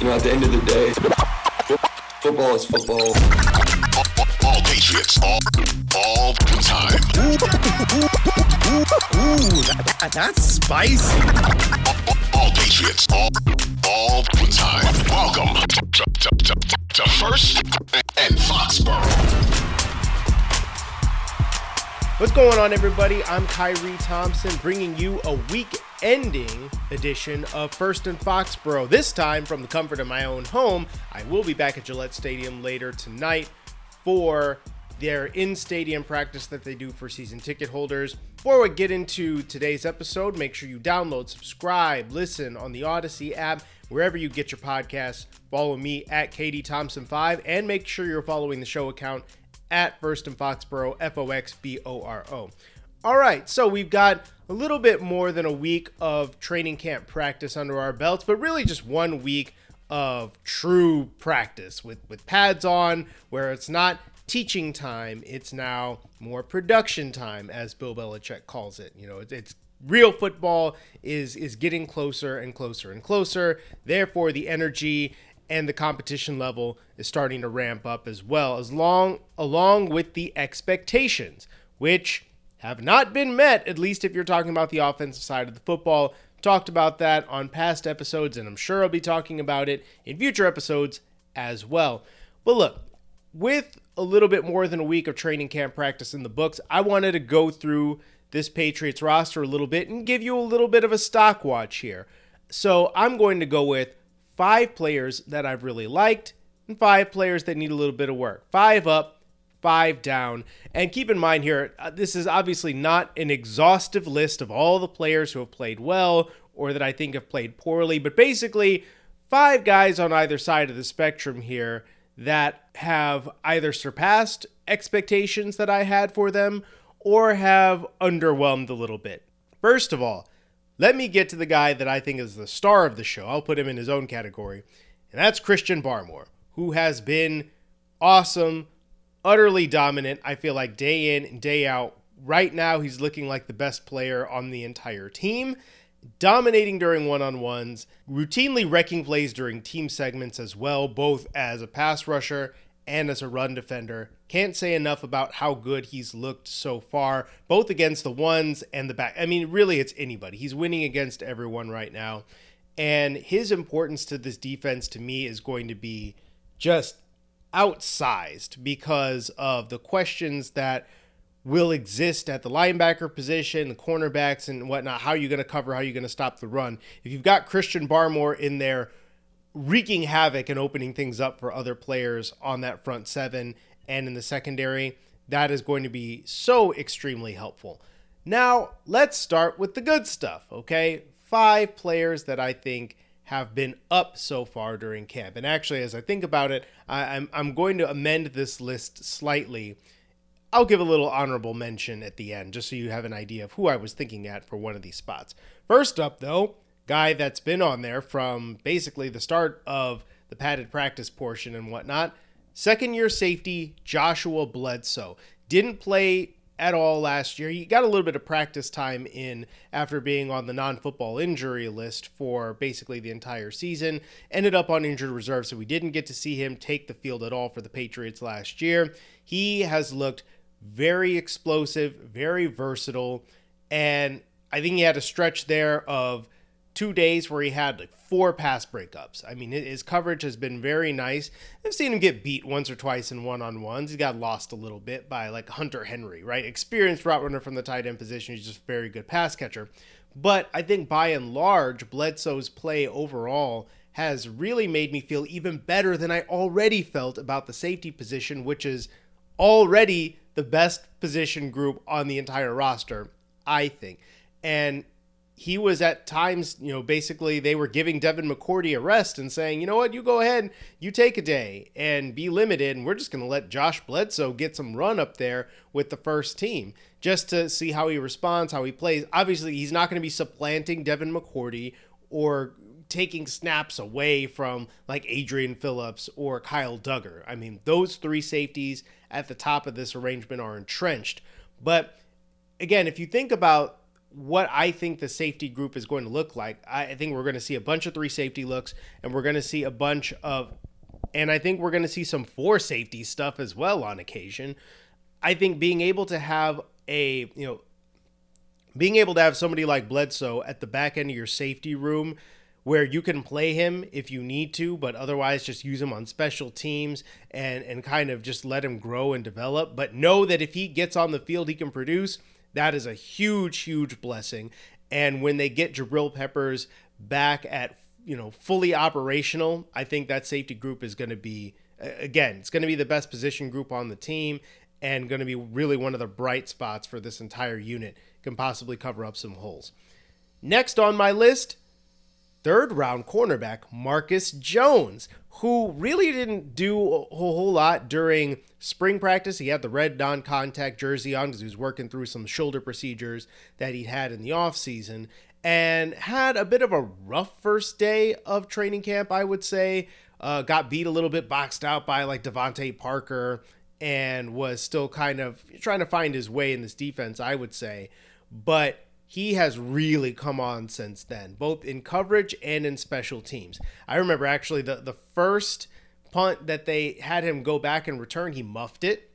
You know, at the end of the day, football is football. All Patriots, all the time. Ooh, that's spicy. All Patriots, all the time. Welcome to First and Foxborough. What's going on, everybody? I'm Kyrie Thompson, bringing you a week-ending edition of First and Foxborough. This time from the comfort of my own home. I will be back at Gillette Stadium later tonight for their in-stadium practice that they do for season ticket holders. Before we get into today's episode, make sure you download, subscribe, listen on the Odyssey app, wherever you get your podcasts. Follow me at KDThompson5, and make sure you're following the show account at First and Foxborough, F-O-X-B-O-R-O. All right, so we've got a little bit more than a week of training camp practice under our belts, but really just 1 week of true practice with pads on, where it's not teaching time, it's now more production time, as Bill Belichick calls it. You know, it's real football is getting closer and closer and closer. Therefore, the energy and the competition level is starting to ramp up as well, along with the expectations, which have not been met, at least if you're talking about the offensive side of the football. Talked about that on past episodes, and I'm sure I'll be talking about it in future episodes as well. But look, with a little bit more than a week of training camp practice in the books, I wanted to go through this Patriots roster a little bit and give you a little bit of a stock watch here. So I'm going to go with 5 players that I've really liked and 5 players that need a little bit of work. 5 up, 5 down. And keep in mind here, this is obviously not an exhaustive list of all the players who have played well or that I think have played poorly, but basically 5 guys on either side of the spectrum here that have either surpassed expectations that I had for them or have underwhelmed a little bit. First of all, let me get to the guy that I think is the star of the show. I'll put him in his own category, and that's Christian Barmore, who has been awesome, utterly dominant. I feel like day in and day out. Right now, he's looking like the best player on the entire team, dominating during one-on-ones, routinely wrecking plays during team segments as well, both as a pass rusher and as a run defender. Can't say enough about how good he's looked so far, both against the ones and the back. I mean, really, it's anybody. He's winning against everyone right now. And his importance to this defense, to me, is going to be just outsized because of the questions that will exist at the linebacker position, the cornerbacks and whatnot. How are you going to cover? How are you going to stop the run? If you've got Christian Barmore in there wreaking havoc and opening things up for other players on that front seven and in the secondary, that is going to be so extremely helpful. Now, let's start with the good stuff, okay? 5 players that I think have been up so far during camp. And actually, as I think about it, I'm going to amend this list slightly. I'll give a little honorable mention at the end, just so you have an idea of who I was thinking at for one of these spots. First up, though, guy that's been on there from basically the start of the padded practice portion and whatnot, second-year safety Joshua Bledsoe. Didn't play at all last year. He got a little bit of practice time in after being on the non-football injury list for basically the entire season. Ended up on injured reserve, so we didn't get to see him take the field at all for the Patriots last year. He has looked very explosive, very versatile, and I think he had a stretch there of 2 days where he had like 4 pass breakups. I mean, his coverage has been very nice. I've seen him get beat once or twice in one-on-ones. He got lost a little bit by like Hunter Henry, right? Experienced route runner from the tight end position. He's just a very good pass catcher. But I think by and large, Bledsoe's play overall has really made me feel even better than I already felt about the safety position, which is already the best position group on the entire roster, I think. And he was at times, you know, basically they were giving Devin McCourty a rest and saying, you know what, you go ahead, you take a day and be limited, and we're just going to let Josh Bledsoe get some run up there with the first team just to see how he responds, how he plays. Obviously, he's not going to be supplanting Devin McCourty or taking snaps away from like Adrian Phillips or Kyle Duggar. I mean, those 3 safeties at the top of this arrangement are entrenched. But again, if you think about what I think the safety group is going to look like, I think we're going to see a bunch of 3 safety looks, and we're going to see a bunch of, and I think we're going to see some 4 safety stuff as well on occasion. I think being able to have a, you know, being able to have somebody like Bledsoe at the back end of your safety room where you can play him if you need to, but otherwise just use him on special teams and kind of just let him grow and develop. But know that if he gets on the field, he can produce. That is a huge, huge blessing. And when they get Jabril Peppers back at, you know, fully operational, I think that safety group is going to be, again, it's going to be the best position group on the team and going to be really one of the bright spots for this entire unit. Can possibly cover up some holes. Next on my list, 3rd round cornerback Marcus Jones, who really didn't do a whole lot during spring practice. He had the red non-contact jersey on because he was working through some shoulder procedures that he had in the offseason, and had a bit of a rough first day of training camp, I would say. Got beat a little bit, boxed out by like Devontae Parker, and was still kind of trying to find his way in this defense, I would say. But he has really come on since then, both in coverage and in special teams. I remember actually the first punt that they had him go back and return, he muffed it.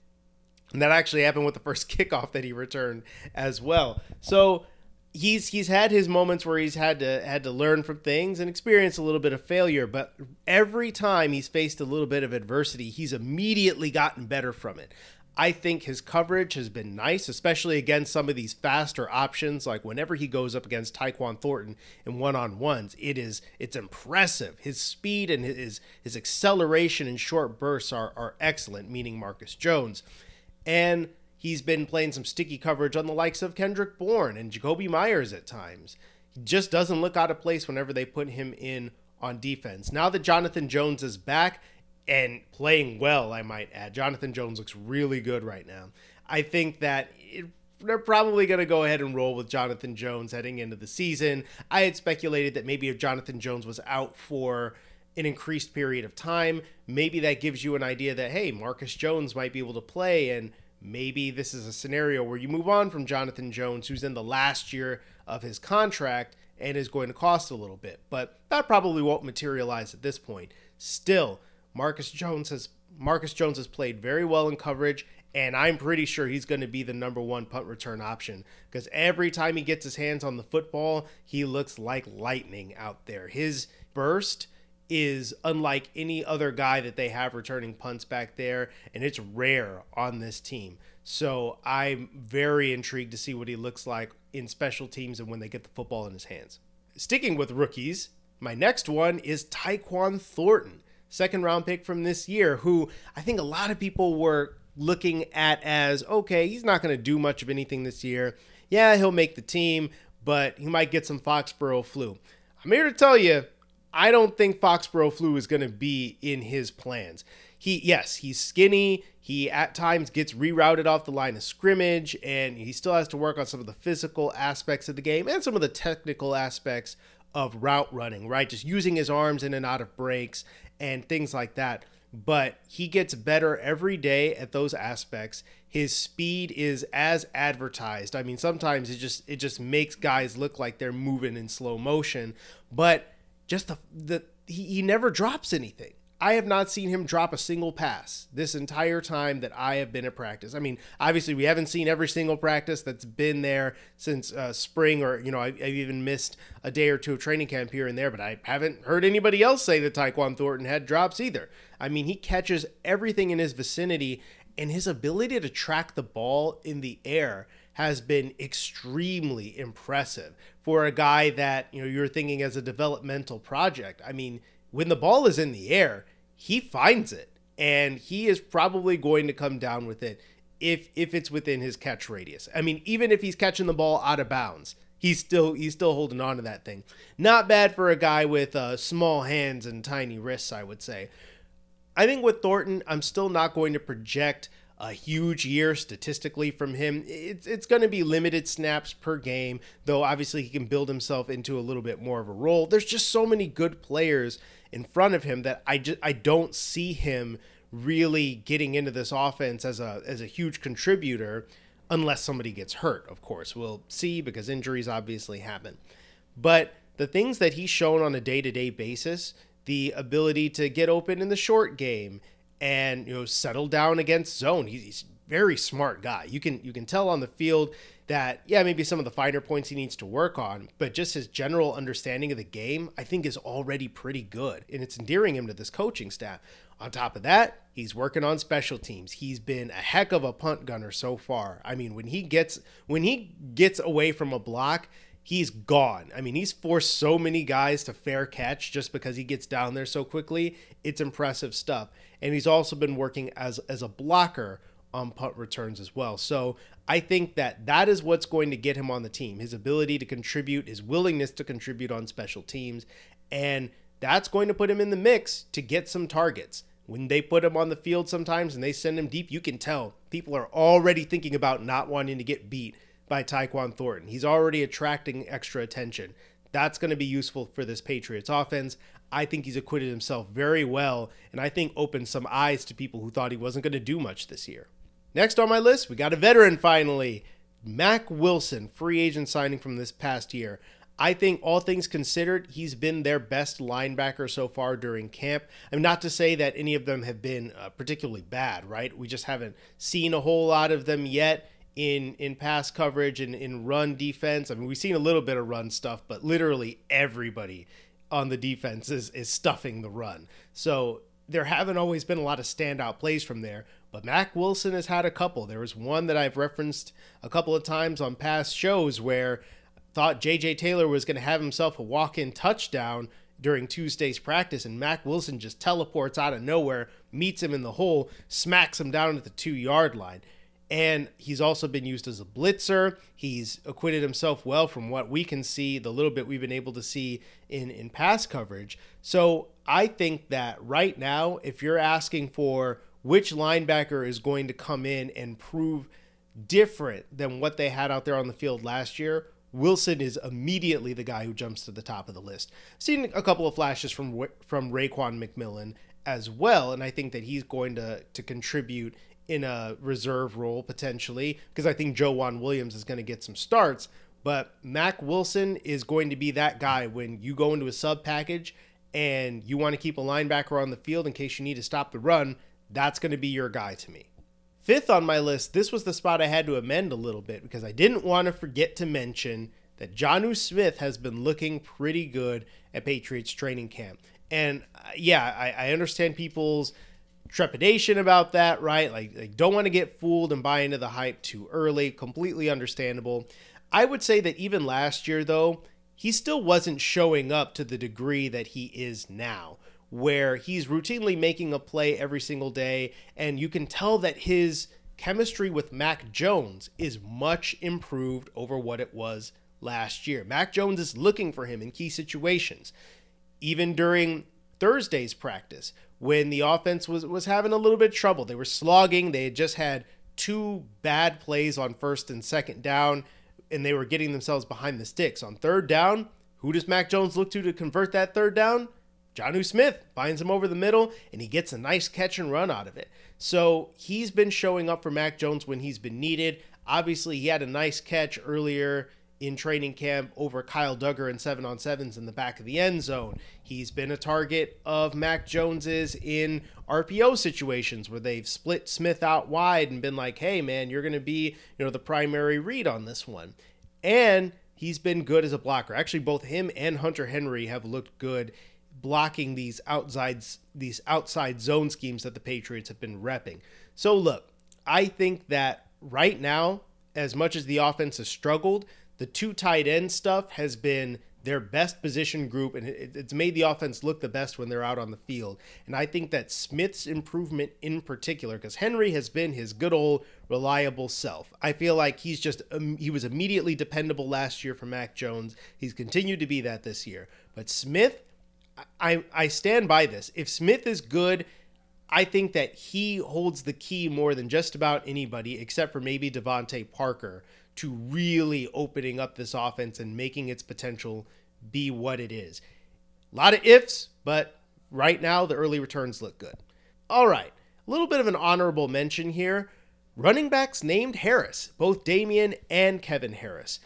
And that actually happened with the first kickoff that he returned as well. So he's had his moments where he's had to learn from things and experience a little bit of failure, but every time he's faced a little bit of adversity, he's immediately gotten better from it. I think his coverage has been nice, especially against some of these faster options. Like whenever he goes up against Tyquan Thornton in one-on-ones, it's impressive. His speed and his acceleration and short bursts are excellent, meaning Marcus Jones. And he's been playing some sticky coverage on the likes of Kendrick Bourne and Jakobi Meyers at times. He just doesn't look out of place whenever they put him in on defense. Now that Jonathan Jones is back, and playing well, I might add. Jonathan Jones looks really good right now. I think that they're probably going to go ahead and roll with Jonathan Jones heading into the season. I had speculated that maybe if Jonathan Jones was out for an increased period of time, maybe that gives you an idea that, hey, Marcus Jones might be able to play, and maybe this is a scenario where you move on from Jonathan Jones, who's in the last year of his contract and is going to cost a little bit. But that probably won't materialize at this point. Still, Marcus Jones has played very well in coverage, and I'm pretty sure he's going to be the number one punt return option because every time he gets his hands on the football, he looks like lightning out there. His burst is unlike any other guy that they have returning punts back there, and it's rare on this team. So I'm very intrigued to see what he looks like in special teams and when they get the football in his hands. Sticking with rookies, my next one is Tyquan Thornton. 2nd round pick from this year, who I think a lot of people were looking at as, okay, he's not going to do much of anything this year. Yeah, he'll make the team, but he might get some Foxborough flu. I'm here to tell you, I don't think Foxborough flu is going to be in his plans. He's skinny. He at times gets rerouted off the line of scrimmage, and he still has to work on some of the physical aspects of the game and some of the technical aspects of route running, right? Just using his arms in and out of breaks and things like that. but he gets better every day at those aspects. His speed is as advertised. I mean, sometimes it just makes guys look like they're moving in slow motion, but just he never drops anything. I have not seen him drop a single pass this entire time that I have been at practice. I mean, obviously we haven't seen every single practice that's been there since spring, or, you know, I've even missed a day or two of training camp here and there, but I haven't heard anybody else say that Tyquan Thornton had drops either. I mean, he catches everything in his vicinity, and his ability to track the ball in the air has been extremely impressive for a guy that, you know, you're thinking as a developmental project. I mean, when the ball is in the air, he finds it, and he is probably going to come down with it if it's within his catch radius. I mean, even if he's catching the ball out of bounds, he's still holding on to that thing. Not bad for a guy with small hands and tiny wrists, I would say. I think with Thornton, I'm still not going to project a huge year statistically from him. It's going to be limited snaps per game, though obviously he can build himself into a little bit more of a role. There's just so many good players in front of him that I don't see him really getting into this offense as a huge contributor, unless somebody gets hurt, of course. We'll see, because injuries obviously happen. But the things that he's shown on a day-to-day basis, the ability to get open in the short game and, you know, settle down against zone. He's a very smart guy. You can tell on the field that, yeah, maybe some of the finer points he needs to work on, but just his general understanding of the game, I think, is already pretty good, and it's endearing him to this coaching staff. On top of that, he's working on special teams. He's been a heck of a punt gunner so far. I mean, when he gets away from a block, he's gone. I mean, he's forced so many guys to fair catch just because he gets down there so quickly. It's impressive stuff. And he's also been working as a blocker on punt returns as well. So I think that is what's going to get him on the team: his ability to contribute, his willingness to contribute on special teams. And that's going to put him in the mix to get some targets. When they put him on the field sometimes and they send him deep, you can tell people are already thinking about not wanting to get beat by Tyquan Thornton. He's already attracting extra attention. That's going to be useful for this Patriots offense. I think he's acquitted himself very well, and I think opened some eyes to people who thought he wasn't going to do much this year. Next on my list, we got a veteran finally. Mac Wilson, free agent signing from this past year. I think all things considered, he's been their best linebacker so far during camp. I mean, not to say that any of them have been particularly bad, right? We just haven't seen a whole lot of them yet in pass coverage and in run defense. I mean, we've seen a little bit of run stuff, but literally everybody on the defense is stuffing the run. So there haven't always been a lot of standout plays from there, but Mac Wilson has had a couple. There was one that I've referenced a couple of times on past shows where I thought JJ Taylor was going to have himself a walk-in touchdown during Tuesday's practice, and Mac Wilson just teleports out of nowhere, meets him in the hole, smacks him down at the 2-yard line. And he's also been used as a blitzer. He's acquitted himself well from what we can see, the little bit we've been able to see in pass coverage. So I think that right now, if you're asking for which linebacker is going to come in and prove different than what they had out there on the field last year, Wilson is immediately the guy who jumps to the top of the list. Seen a couple of flashes from Raekwon McMillan as well, and I think that he's going to contribute in a reserve role potentially, because I think Joanne Williams is going to get some starts, but Mac Wilson is going to be that guy when you go into a sub package and you want to keep a linebacker on the field in case you need to stop the run. That's going to be your guy to me. Fifth on my list, this was the spot I had to amend a little bit because I didn't want to forget to mention that Jonnu Smith has been looking pretty good at Patriots training camp. And I understand people's trepidation about that, right? Like don't want to get fooled and buy into the hype too early. Completely understandable. I would say that even last year, though, he still wasn't showing up to the degree that he is now, where he's routinely making a play every single day, and you can tell that his chemistry with Mac Jones is much improved over what it was last year. Mac Jones is looking for him in key situations. Even during Thursday's practice, when the offense was having a little bit of trouble, they were slogging. They had just had two bad plays on first and second down, and they were getting themselves behind the sticks. On third down, who does Mac Jones look to convert that third down? Jonnu Smith finds him over the middle, and he gets a nice catch and run out of it. So he's been showing up for Mac Jones when he's been needed. Obviously, he had a nice catch earlier in training camp over Kyle Duggar in 7-on-7s in the back of the end zone. He's been a target of Mac Jones's in RPO situations where they've split Smith out wide and been like, hey, man, you're going to be, the primary read on this one. And he's been good as a blocker. Actually, both him and Hunter Henry have looked good blocking these outside zone schemes that the Patriots have been repping. So look, I think that right now, as much as the offense has struggled, the two tight end stuff has been their best position group, and it's made the offense look the best when they're out on the field. And I think that Smith's improvement in particular, because Henry has been his good old reliable self. I feel like he's just he was immediately dependable last year for Mac Jones. He's continued to be that this year. But Smith, I stand by this. If Smith is good, I think that he holds the key more than just about anybody, except for maybe Devontae Parker, to really opening up this offense and making its potential be what it is. A lot of ifs, but right now the early returns look good. All right, a little bit of an honorable mention here. Running backs named Harris, both Damian and Kevin Harris.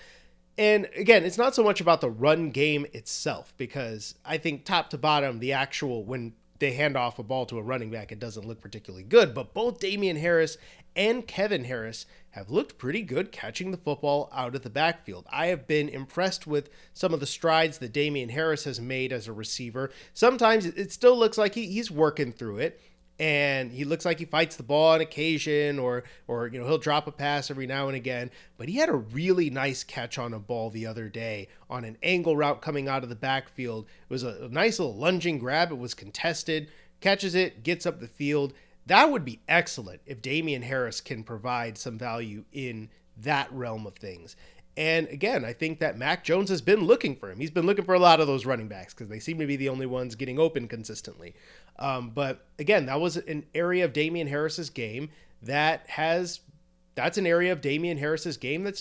And again, it's not so much about the run game itself, because I think top to bottom, the actual, when they hand off a ball to a running back, it doesn't look particularly good. But both Damian Harris and Kevin Harris have looked pretty good catching the football out of the backfield. I have been impressed with some of the strides that Damian Harris has made as a receiver. Sometimes it still looks like he's working through it, and he looks like he fights the ball on occasion, or he'll drop a pass every now and again. But he had a really nice catch on a ball the other day on an angle route coming out of the backfield. It was a nice little lunging grab. It was contested, catches it, gets up the field. That would be excellent if Damian Harris can provide some value in that realm of things. And again, I think that Mac Jones has been looking for him. He's been looking for a lot of those running backs because they seem to be the only ones getting open consistently. But again, that was an area of Damian Harris's game that's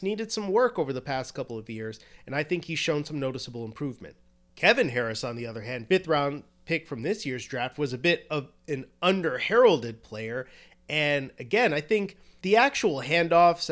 needed some work over the past couple of years. And I think he's shown some noticeable improvement. Kevin Harris, on the other hand, 5th round pick from this year's draft, was a bit of an under-heralded player. And again, I think the actual handoffs,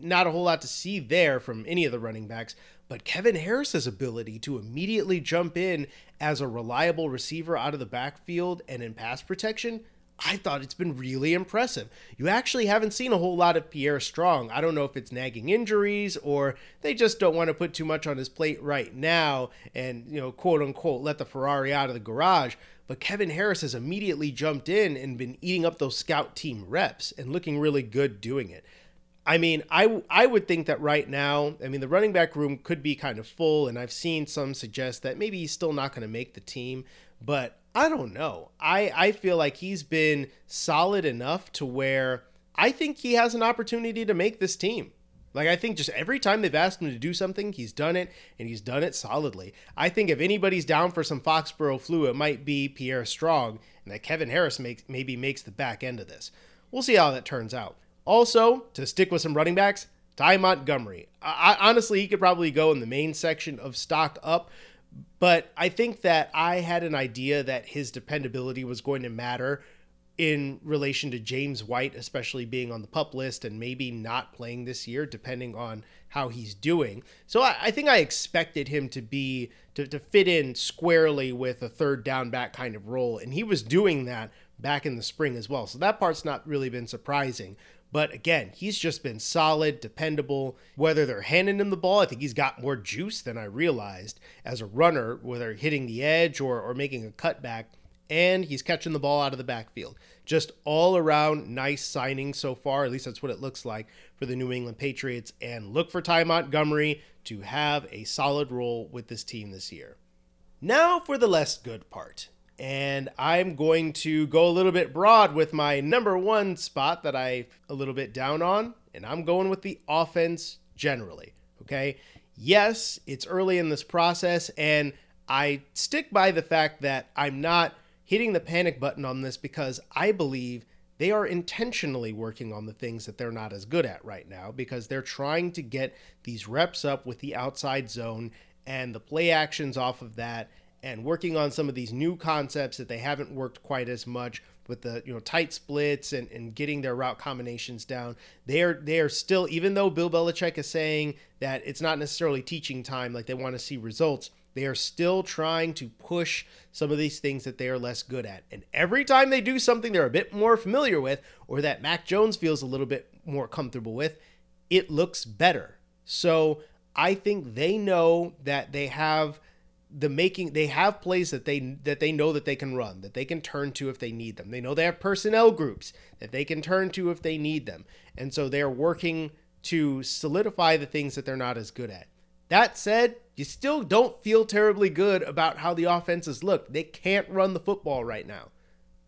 not a whole lot to see there from any of the running backs, but Kevin Harris's ability to immediately jump in as a reliable receiver out of the backfield and in pass protection, I thought it's been really impressive. You actually haven't seen a whole lot of Pierre Strong. I don't know if it's nagging injuries or they just don't want to put too much on his plate right now and, quote unquote, let the Ferrari out of the garage. But Kevin Harris has immediately jumped in and been eating up those scout team reps and looking really good doing it. I would think that right now, the running back room could be kind of full, and I've seen some suggest that maybe he's still not going to make the team, but I don't know. I feel like he's been solid enough to where I think he has an opportunity to make this team. I think just every time they've asked him to do something, he's done it, and he's done it solidly. I think if anybody's down for some Foxborough flu, it might be Pierre Strong, and that Kevin Harris maybe makes the back end of this. We'll see how that turns out. Also, to stick with some running backs, Ty Montgomery. Honestly, he could probably go in the main section of stock up, but I think that I had an idea that his dependability was going to matter in relation to James White, especially being on the PUP list and maybe not playing this year, depending on how he's doing. So I think I expected him to be to fit in squarely with a 3rd down back kind of role. And he was doing that back in the spring as well. So that part's not really been surprising. But again, he's just been solid, dependable, whether they're handing him the ball. I think he's got more juice than I realized as a runner, whether hitting the edge or making a cutback. And he's catching the ball out of the backfield. Just all around nice signing so far. At least that's what it looks like for the New England Patriots. And look for Ty Montgomery to have a solid role with this team this year. Now for the less good part. And I'm going to go a little bit broad with my number one spot that I'm a little bit down on. And I'm going with the offense generally. Okay. Yes, it's early in this process. And I stick by the fact that I'm not hitting the panic button on this because I believe they are intentionally working on the things that they're not as good at right now because they're trying to get these reps up with the outside zone and the play actions off of that and working on some of these new concepts that they haven't worked quite as much with, the tight splits and getting their route combinations down. They are still, even though Bill Belichick is saying that it's not necessarily teaching time, like they want to see results, they are still trying to push some of these things that they are less good at. And every time they do something they're a bit more familiar with, or that Mac Jones feels a little bit more comfortable with, it looks better. So I think they know that they have the making, they have plays that they know that they can run, that they can turn to if they need them. They know they have personnel groups that they can turn to if they need them. And so they're working to solidify the things that they're not as good at. That said, you still don't feel terribly good about how the offenses look. They can't run the football right now.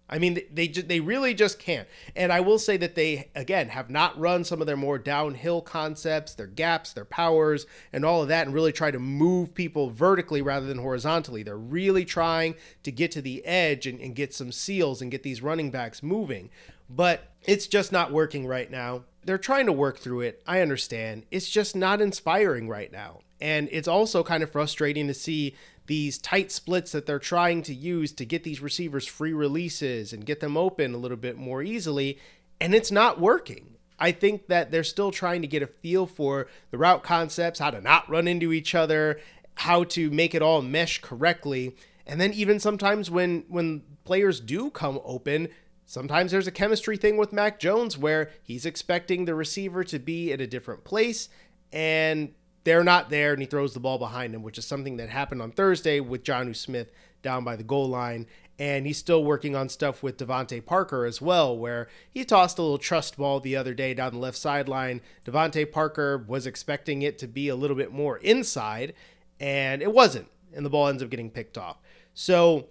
I mean, they really just can't. And I will say that they, again, have not run some of their more downhill concepts, their gaps, their powers, and all of that, and really try to move people vertically rather than horizontally. They're really trying to get to the edge and get some seals and get these running backs moving. But it's just not working right now. They're trying to work through it. I understand. It's just not inspiring right now. And it's also kind of frustrating to see these tight splits that they're trying to use to get these receivers free releases and get them open a little bit more easily, and it's not working. I think that they're still trying to get a feel for the route concepts, how to not run into each other, how to make it all mesh correctly. And then even sometimes when players do come open, sometimes there's a chemistry thing with Mac Jones where he's expecting the receiver to be at a different place, and they're not there, and he throws the ball behind him, which is something that happened on Thursday with Jonnu Smith down by the goal line. And he's still working on stuff with Devontae Parker as well, where he tossed a little trust ball the other day down the left sideline. Devontae Parker was expecting it to be a little bit more inside, and it wasn't, and the ball ends up getting picked off. So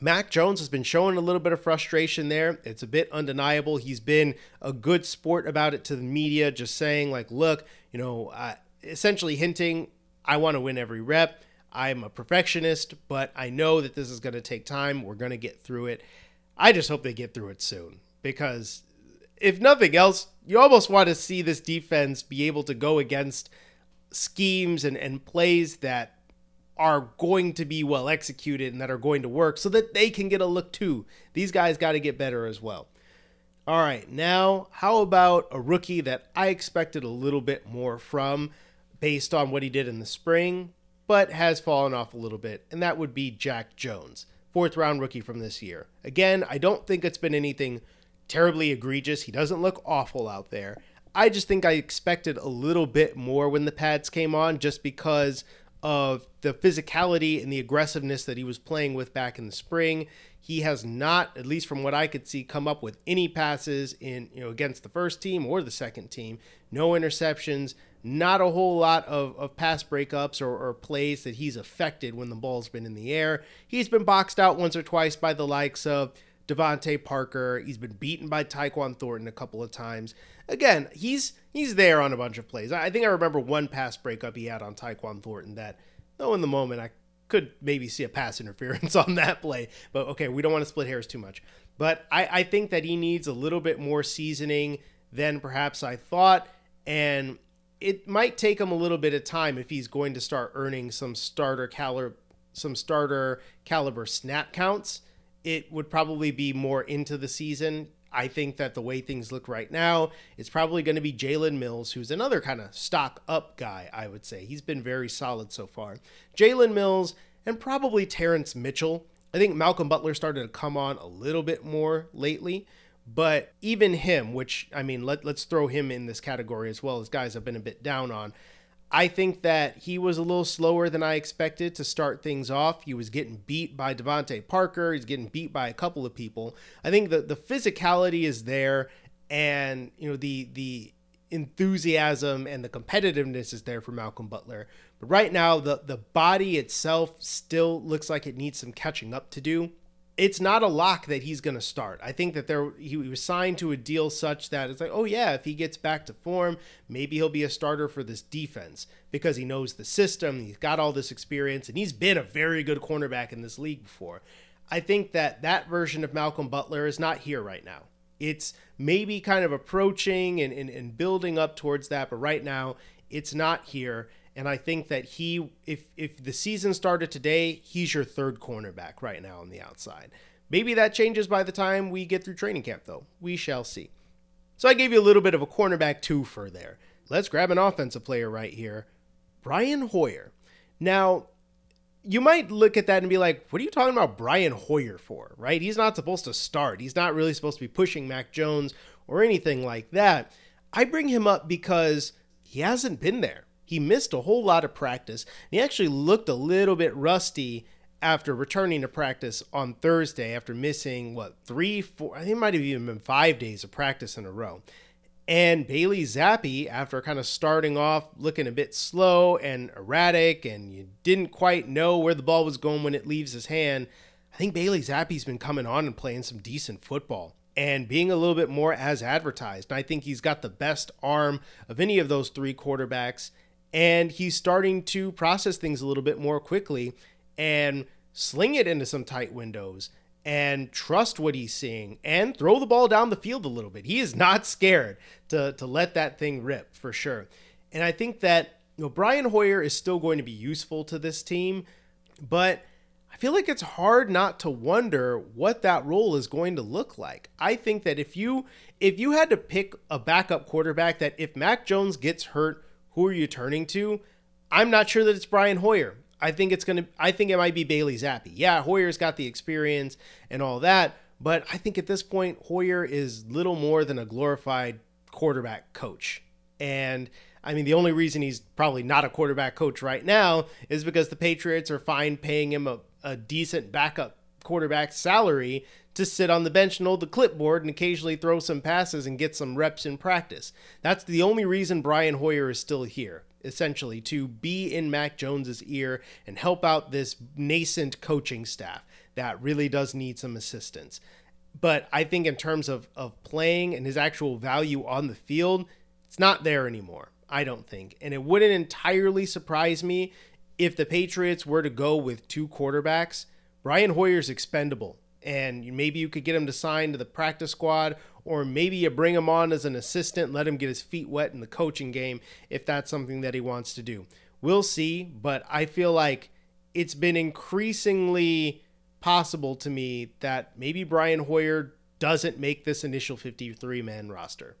Mac Jones has been showing a little bit of frustration there. It's a bit undeniable. He's been a good sport about it to the media, just saying, like, look, essentially hinting, I want to win every rep. I'm a perfectionist, but I know that this is going to take time. We're going to get through it. I just hope they get through it soon, because if nothing else, you almost want to see this defense be able to go against schemes and plays that are going to be well executed and that are going to work so that they can get a look too. These guys got to get better as well. All right, now how about a rookie that I expected a little bit more from, based on what he did in the spring, but has fallen off a little bit, and that would be Jack Jones, fourth-round rookie from this year. Again, I don't think it's been anything terribly egregious. He doesn't look awful out there. I just think I expected a little bit more when the pads came on, just because of the physicality and the aggressiveness that he was playing with back in the spring. He has not, at least from what I could see, come up with any passes in, against the first team or the second team. No interceptions, not a whole lot of pass breakups or plays that he's affected when the ball's been in the air. He's been boxed out once or twice by the likes of Devontae Parker. He's been beaten by Tyquan Thornton a couple of times. Again, he's there on a bunch of plays. I think I remember one pass breakup he had on Tyquan Thornton that, though in the moment, I could maybe see a pass interference on that play. But okay, we don't want to split hairs too much. But I think that he needs a little bit more seasoning than perhaps I thought. And it might take him a little bit of time if he's going to start earning some starter caliber snap counts. It would probably be more into the season. I think that the way things look right now, it's probably going to be Jalen Mills, who's another kind of stock up guy, I would say. He's been very solid so far. Jalen Mills and probably Terrence Mitchell. I think Malcolm Butler started to come on a little bit more lately, but even him, which, I mean, let's throw him in this category as well as guys I've been a bit down on. I think that he was a little slower than I expected to start things off. He was getting beat by Devontae Parker. He's getting beat by a couple of people. I think the physicality is there, and the enthusiasm and the competitiveness is there for Malcolm Butler. But right now, the body itself still looks like it needs some catching up to do. It's not a lock that he's going to start. I think that he was signed to a deal such that it's like, oh yeah, if he gets back to form, maybe he'll be a starter for this defense because he knows the system, he's got all this experience, and he's been a very good cornerback in this league before. I think that version of Malcolm Butler is not here right now. It's maybe kind of approaching and building up towards that, but right now it's not here. And I think that he, if the season started today, he's your third cornerback right now on the outside. Maybe that changes by the time we get through training camp, though. We shall see. So I gave you a little bit of a cornerback twofer there. Let's grab an offensive player right here, Brian Hoyer. Now, you might look at that and be like, what are you talking about Brian Hoyer for, right? He's not supposed to start. He's not really supposed to be pushing Mac Jones or anything like that. I bring him up because he hasn't been there. He missed a whole lot of practice. He actually looked a little bit rusty after returning to practice on Thursday after missing, I think it might have even been 5 days of practice in a row. And Bailey Zappe, after kind of starting off looking a bit slow and erratic, and you didn't quite know where the ball was going when it leaves his hand, I think Bailey Zappe's been coming on and playing some decent football and being a little bit more as advertised. And I think he's got the best arm of any of those three quarterbacks, and he's starting to process things a little bit more quickly and sling it into some tight windows and trust what he's seeing and throw the ball down the field a little bit. He is not scared to let that thing rip, for sure. And I think that, you know, Brian Hoyer is still going to be useful to this team, but I feel like it's hard not to wonder what that role is going to look like. I think that if you had to pick a backup quarterback, that if Mac Jones gets hurt, who are you turning to? I'm not sure that it's Brian Hoyer. I think it might be Bailey Zappe. Yeah, Hoyer's got the experience and all that, but I think at this point, Hoyer is little more than a glorified quarterback coach. And I mean, the only reason he's probably not a quarterback coach right now is because the Patriots are fine paying him a decent backup quarterback salary to sit on the bench and hold the clipboard and occasionally throw some passes and get some reps in practice. That's the only reason Brian Hoyer is still here, essentially, to be in Mac Jones's ear and help out this nascent coaching staff that really does need some assistance. But I think in terms of playing and his actual value on the field, it's not there anymore, I don't think. And it wouldn't entirely surprise me if the Patriots were to go with two quarterbacks. Brian Hoyer's expendable, and maybe you could get him to sign to the practice squad, or maybe you bring him on as an assistant, let him get his feet wet in the coaching game if that's something that he wants to do. We'll see, but I feel like it's been increasingly possible to me that maybe Brian Hoyer doesn't make this initial 53-man roster.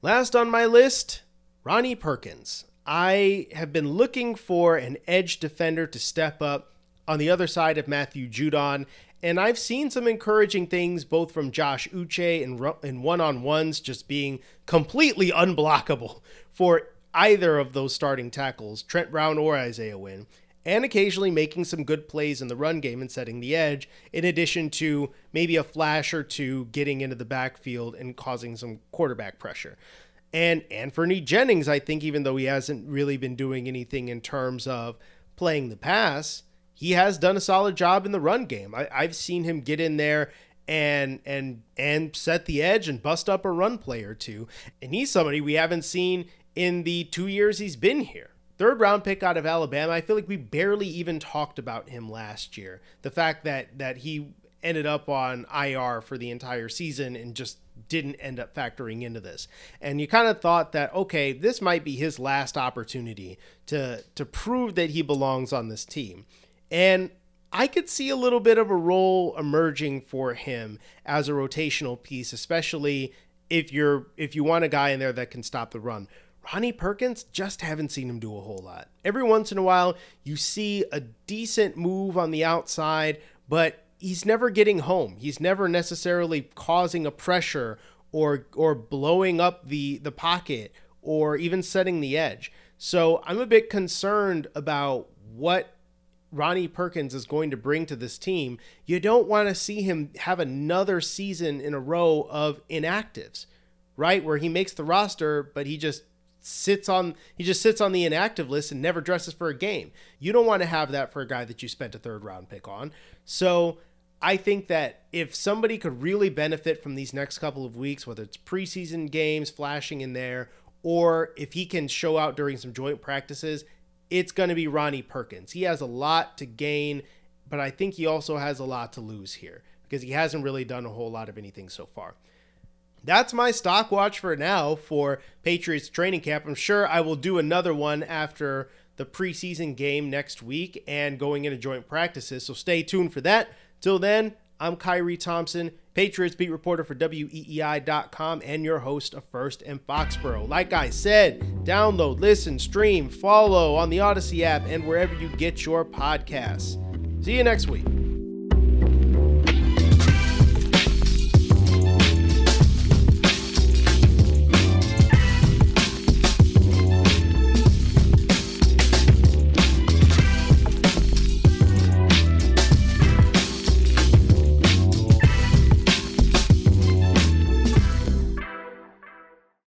Last on my list, Ronnie Perkins. I have been looking for an edge defender to step up on the other side of Matthew Judon, and I've seen some encouraging things both from Josh Uche and one-on-ones just being completely unblockable for either of those starting tackles, Trent Brown or Isaiah Wynn, and occasionally making some good plays in the run game and setting the edge, in addition to maybe a flash or two getting into the backfield and causing some quarterback pressure. And Anthony Jennings, I think, even though he hasn't really been doing anything in terms of playing the pass, he has done a solid job in the run game. I've seen him get in there and set the edge and bust up a run play or two. And he's somebody we haven't seen in the 2 years he's been here. Third round pick out of Alabama. I feel like we barely even talked about him last year. The fact that he ended up on IR for the entire season and just didn't end up factoring into this. And you kind of thought that, okay, this might be his last opportunity to prove that he belongs on this team. And I could see a little bit of a role emerging for him as a rotational piece, especially if you want a guy in there that can stop the run. Ronnie Perkins, just haven't seen him do a whole lot. Every once in a while, you see a decent move on the outside, but he's never getting home. He's never necessarily causing a pressure or blowing up the pocket or even setting the edge. So I'm a bit concerned about what Ronnie Perkins is going to bring to this team. You don't want to see him have another season in a row of inactives, right? Where he makes the roster, but he just sits on the inactive list and never dresses for a game. You don't want to have that for a guy that you spent a third round pick on. So I think that if somebody could really benefit from these next couple of weeks, whether it's preseason games flashing in there, or if he can show out during some joint practices, it's going to be Ronnie Perkins. He has a lot to gain, but I think he also has a lot to lose here because he hasn't really done a whole lot of anything so far. That's my stock watch for now for Patriots training camp. I'm sure I will do another one after the preseason game next week and going into joint practices. So stay tuned for that. Till then, I'm Kyrie Thompson, Patriots beat reporter for WEEI.com and your host of First and Foxborough. Like I said, download, listen, stream, follow on the Odyssey app and wherever you get your podcasts. See you next week.